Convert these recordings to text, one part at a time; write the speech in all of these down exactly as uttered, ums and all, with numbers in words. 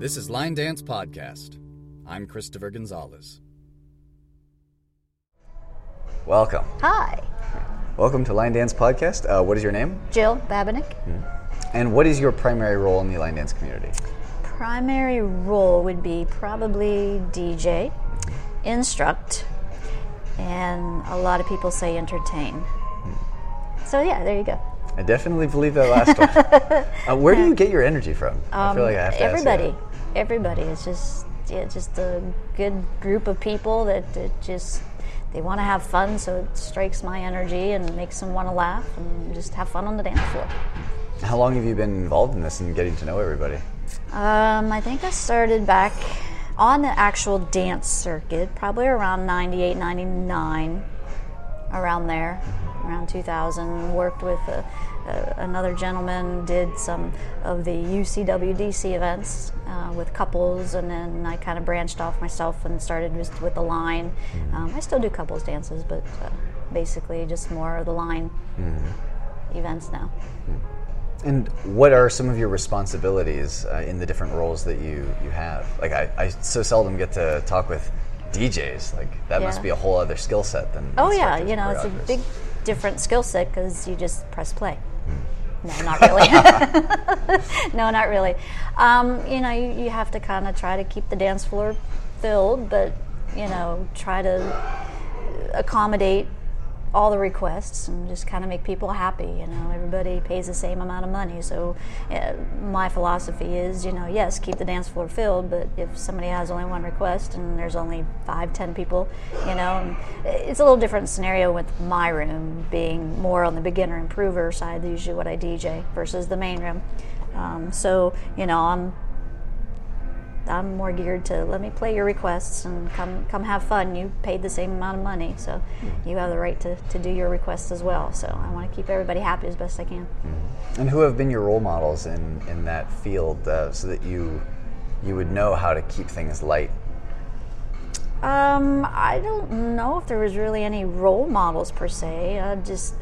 This is Line Dance Podcast. I'm Christopher Gonzalez. Welcome. Hi. Welcome to Line Dance Podcast. Uh, what is your name? Jill Babinick. Mm-hmm. And what is your primary role in the line dance community? Primary role would be probably D J, instruct, and a lot of people say entertain. Mm-hmm. So yeah, there you go. I definitely believe that last one. uh, where do you get your energy from? Um, I feel like I have to everybody, ask you that. Everybody. It's just, yeah, just a good group of people that it just they want to have fun, so it strikes my energy and makes them want to laugh and just have fun on the dance floor. How long have you been involved in this and getting to know everybody? Um, I think I started back on the actual dance circuit probably around ninety-eight, ninety-nine, around there. Around two thousand, worked with a, a, another gentleman, did some of the U C W D C events uh, with couples, and then I kind of branched off myself and started just with the line. Um, I still do couples dances, but uh, basically just more of the line mm-hmm. events now. And what are some of your responsibilities uh, in the different roles that you, you have? Like I, I so seldom get to talk with D Js. Like that yeah. must be a whole other skill set than oh yeah, you know, it's a big. different skill set because you just press play. No, not really. no, not really. Um, you know, you, you have to kind of try to keep the dance floor filled, but, you know, try to accommodate all the requests and just kind of make people happy. You know, everybody pays the same amount of money, so uh, my philosophy is, you know, yes, keep the dance floor filled, but if somebody has only one request and there's only five, ten people, you know, it's a little different scenario with my room being more on the beginner improver side, usually what I D J, versus the main room. Um, so, you know, I'm I'm more geared to let me play your requests and come come have fun. You paid the same amount of money, so you have the right to, to do your requests as well. So I want to keep everybody happy as best I can. Mm-hmm. And who have been your role models in, in that field uh, so that you you would know how to keep things light? Um, I don't know if there was really any role models per se. I just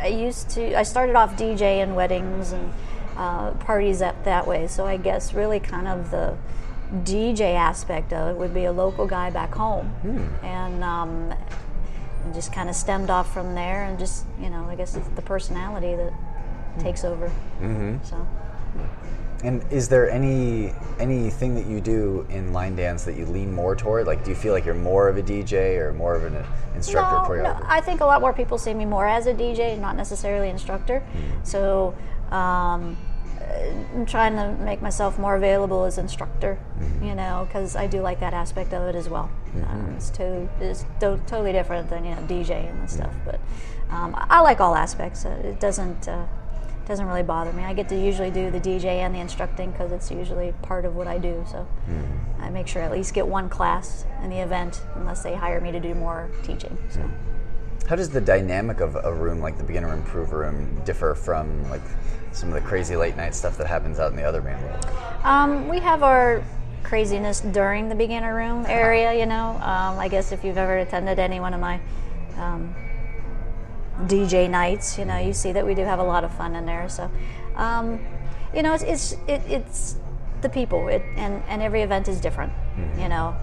I used to I started off DJing weddings and uh, parties up that way. So I guess really kind of the D J aspect of it would be a local guy back home, mm. and um, just kind of stemmed off from there, and just you know, I guess it's the personality that mm. takes over. Mm-hmm. So, and is there any anything that you do in line dance that you lean more toward? Like, do you feel like you're more of a D J or more of an instructor? No, choreographer? No, I think a lot more people see me more as a D J, not necessarily instructor. Mm. So. Um, I'm trying to make myself more available as instructor, mm-hmm. you know, because I do like that aspect of it as well. Mm-hmm. Uh, it's to, it's to, totally different than you know DJing and stuff, but um, I like all aspects. It doesn't uh, doesn't really bother me. I get to usually do the D J and the instructing because it's usually part of what I do. So mm-hmm. I make sure I at least get one class in the event, unless they hire me to do more teaching. So. Mm-hmm. How does the dynamic of a room like the beginner improve room differ from like some of the crazy late night stuff that happens out in the other band world? Um, we have our craziness during the beginner room area, you know. Um, I guess if you've ever attended any one of my um, D J nights, you know, you see that we do have a lot of fun in there. So, um, you know, it's it's, it, it's the people, it, and, and every event is different. You know,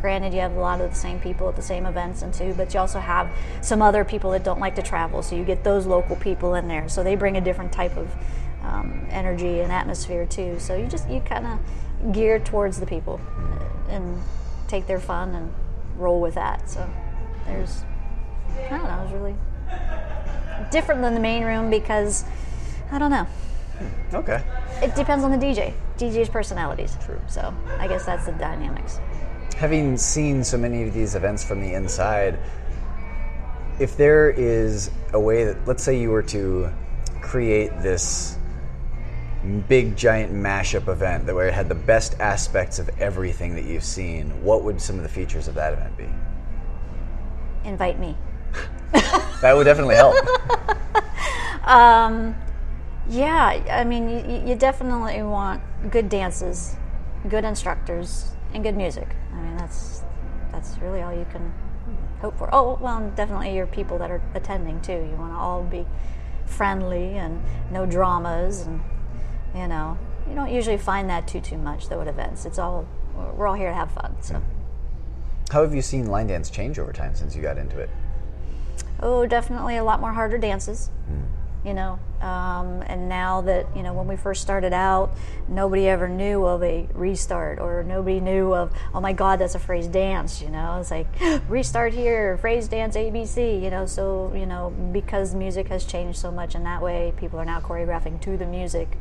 granted, you have a lot of the same people at the same events and too, but you also have some other people that don't like to travel, so you get those local people in there. So they bring a different type of um, energy and atmosphere too. So you just you kind of gear towards the people and take their fun and roll with that. So there's, I don't know, it's really different than the main room because I don't know. Okay. It depends on the D J. D J's personalities. True. So I guess that's the dynamics. Having seen so many of these events from the inside, if there is a way that, let's say you were to create this big, giant mashup event that where it had the best aspects of everything that you've seen, what would some of the features of that event be? Invite me. That would definitely help. um... Yeah, I mean, you, you definitely want good dances, good instructors, and good music. I mean, that's that's really all you can hope for. Oh, well, definitely your people that are attending, too. You want to all be friendly and no dramas and, you know, you don't usually find that too too much though at events. It's all, we're all here to have fun. So, how have you seen line dance change over time since you got into it? Oh, definitely a lot more harder dances. Mm. You know, um, and now that, you know, when we first started out, nobody ever knew of a restart, or nobody knew of, oh my God, that's a phrase dance. You know, it's like restart here, phrase dance A B C. You know, so, you know, because music has changed so much in that way, people are now choreographing to the music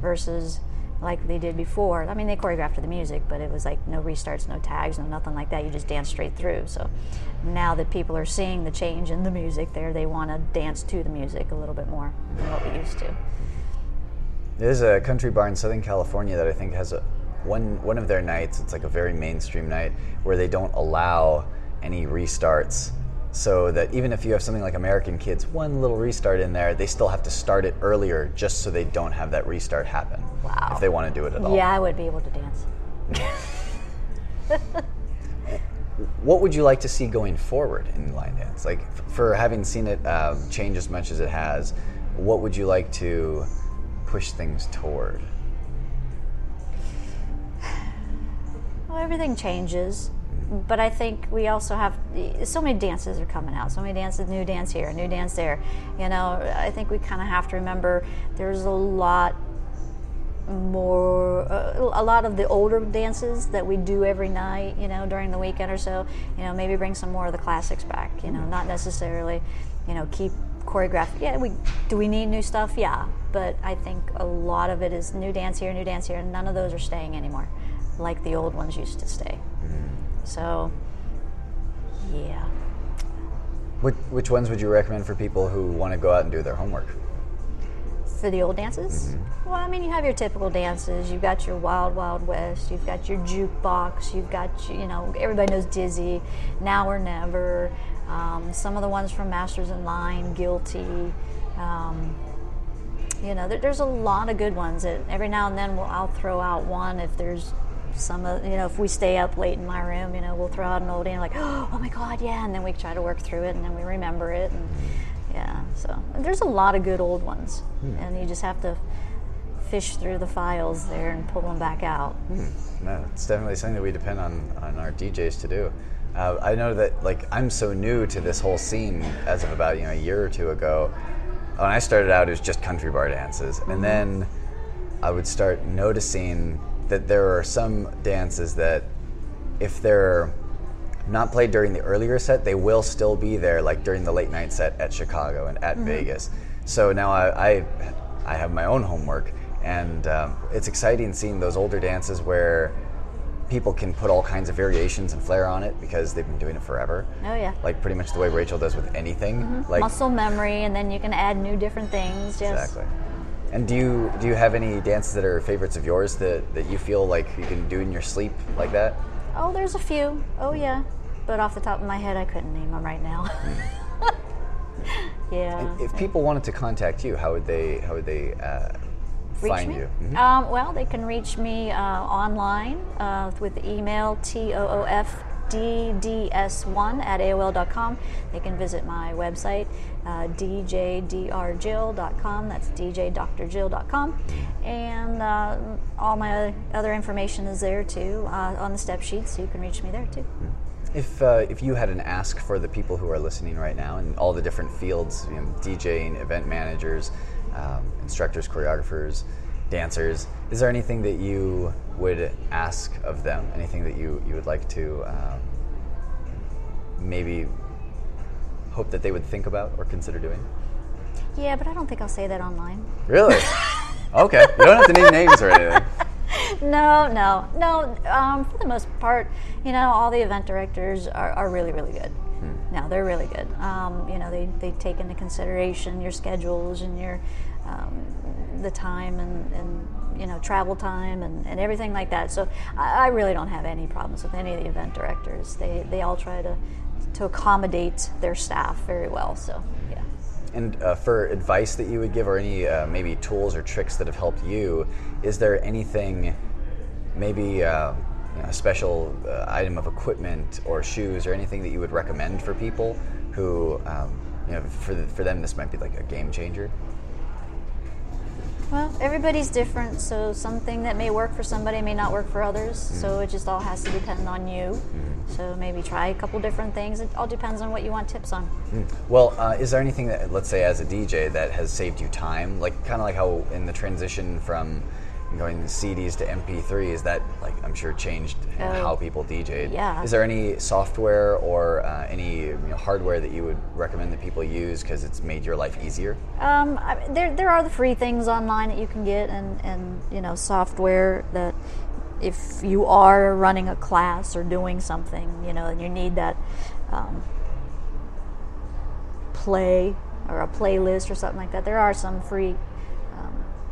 versus like they did before. I mean, they choreographed to the music, but it was like no restarts, no tags, no nothing like that. You just dance straight through. So now that people are seeing the change in the music there, they want to dance to the music a little bit more than what we used to. There's a country bar in Southern California that I think has a, one, one of their nights, it's like a very mainstream night, where they don't allow any restarts. So that even if you have something like American Kids, one little restart in there, they still have to start it earlier just so they don't have that restart happen. Wow. If they want to do it at all. Yeah, I would be able to dance. What would you like to see going forward in line dance? Like, for having seen it uh, change as much as it has, what would you like to push things toward? Well, everything changes. But I think we also have, so many dances are coming out, so many dances, new dance here, new dance there. You know, I think we kind of have to remember there's a lot more, uh, a lot of the older dances that we do every night, you know, during the weekend or so, you know, maybe bring some more of the classics back, you know, not necessarily, you know, keep choreographed. Yeah, we do we need new stuff? Yeah, but I think a lot of it is new dance here, new dance here, and none of those are staying anymore, like the old ones used to stay. So, yeah. Which, which ones would you recommend for people who want to go out and do their homework? For the old dances? Mm-hmm. Well, I mean, you have your typical dances. You've got your Wild Wild West. You've got your jukebox. You've got, you know, everybody knows Dizzy, Now or Never. Um, some of the ones from Masters in Line, Guilty. Um, you know, there, there's a lot of good ones. That every now and then we'll, I'll throw out one if there's some of, you know, if we stay up late in my room, you know, we'll throw out an oldie and like, oh my God, yeah, and then we try to work through it, and then we remember it, and yeah, so there's a lot of good old ones, hmm. and you just have to fish through the files there and pull them back out. Hmm. No, it's definitely something that we depend on on our D Js to do. Uh, I know that, like, I'm so new to this whole scene as of about, you know, a year or two ago. When I started out, it was just country bar dances, and then I would start noticing that there are some dances that, if they're not played during the earlier set, they will still be there, like during the late night set at Chicago and at mm-hmm. Vegas. So now I, I I have my own homework, and um, it's exciting seeing those older dances where people can put all kinds of variations and flair on it because they've been doing it forever. Oh yeah. Like pretty much the way Rachel does with anything. Mm-hmm. Like muscle memory, and then you can add new different things. Yes. Exactly. And do you do you have any dances that are favorites of yours that, that you feel like you can do in your sleep like that? Oh, there's a few. Oh, yeah. But off the top of my head, I couldn't name them right now. Yeah. And if people wanted to contact you, how would they how would they uh, find you? Mm-hmm. Um, well, they can reach me uh, online uh, with the email T O O F D D S one at A O L dot com. They can visit my website, uh, D J D R jill dot com. That's D J D R jill dot com. And uh, all my other information is there too, uh, on the step sheet, so you can reach me there too. If uh, if you had an ask for the people who are listening right now in all the different fields, you know, DJing, event managers, um, instructors, choreographers, dancers, is there anything that you would ask of them? Anything that you, you would like to um, maybe hope that they would think about or consider doing? Yeah, but I don't think I'll say that online. Really? Okay. You don't have to name names or anything. No, no, no. Um, for the most part, you know, all the event directors are, are really, really good. Hmm. No, they're really good. Um, you know, they, they take into consideration your schedules and your um, the time and, and you know, travel time and, and everything like that. So I, I really don't have any problems with any of the event directors. They they all try to to accommodate their staff very well. So yeah. And uh, for advice that you would give, or any uh, maybe tools or tricks that have helped you, is there anything, maybe uh, you know, a special uh, item of equipment or shoes or anything that you would recommend for people who um, you know, for for them this might be like a game changer? Well, everybody's different, so something that may work for somebody may not work for others, mm. so it just all has to depend on you. Mm. So maybe try a couple different things. It all depends on what you want tips on. Mm. Well, uh, is there anything that, let's say as a D J, that has saved you time? Like, kind of like how in the transition from going C Ds to M P threes, that, like, I'm sure changed you know, oh, how people D J'd. Yeah. Is there any software or uh, any you know, hardware that you would recommend that people use because it's made your life easier? Um, I, there, there are the free things online that you can get, and, and you know, software that if you are running a class or doing something, you know, and you need that um, play or a playlist or something like that. There are some free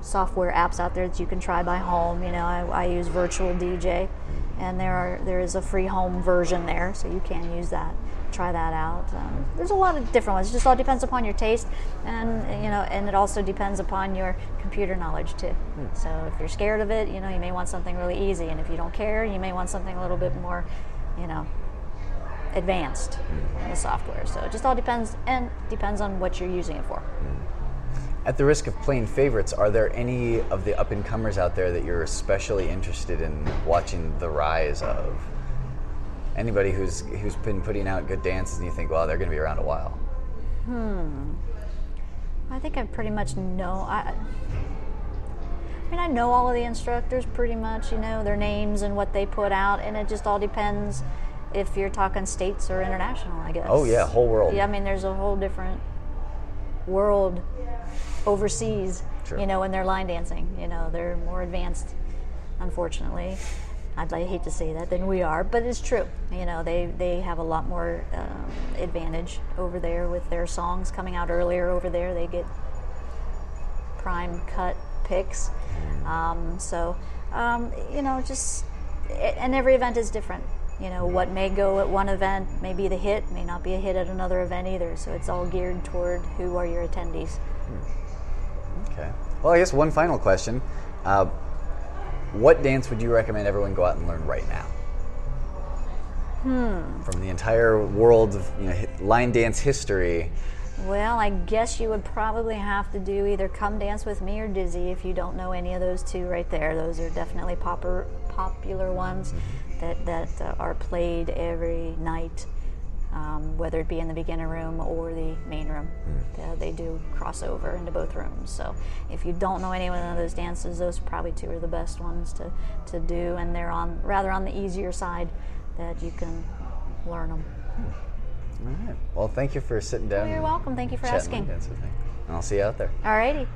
software apps out there that you can try by home. You know, I, I use Virtual D J, and there are there is a free home version there, so you can use that. Try that out. Um, there's a lot of different ones. It just all depends upon your taste, and you know, and it also depends upon your computer knowledge too. Hmm. So if you're scared of it, you know, you may want something really easy, and if you don't care, you may want something a little bit more, you know, advanced in the software. So it just all depends, and depends on what you're using it for. Hmm. At the risk of playing favorites, are there any of the up-and-comers out there that you're especially interested in watching the rise of? Anybody who's who's been putting out good dances and you think, wow, they're going to be around a while? Hmm. I think I pretty much know. I, I mean, I know all of the instructors pretty much, you know, their names and what they put out, and it just all depends if you're talking states or international, I guess. Oh, yeah, whole world. Yeah, I mean, there's a whole different world overseas, sure. You know, in their line dancing, you know, they're more advanced, unfortunately. I'd like, hate to say that than we are, but it's true. You know, they, they have a lot more um, advantage over there with their songs coming out earlier over there. They get prime cut picks. Um, so, um, you know, just, and every event is different. You know, what may go at one event may be the hit, may not be a hit at another event either. So it's all geared toward who are your attendees. Okay. Well, I guess one final question. Uh, what dance would you recommend everyone go out and learn right now? Hmm. From the entire world of you know, line dance history. Well, I guess you would probably have to do either Come Dance With Me or Dizzy if you don't know any of those two right there. Those are definitely popper, popular ones that, that uh, are played every night. Um, whether it be in the beginner room or the main room. Mm. Uh, they do cross over into both rooms. So if you don't know any one of those dances, those probably two are the best ones to, to do, and they're on rather on the easier side that you can learn them. Mm. All right. Well, thank you for sitting down. Oh, you're welcome. Thank you for asking. Dance with me. And I'll see you out there. All righty.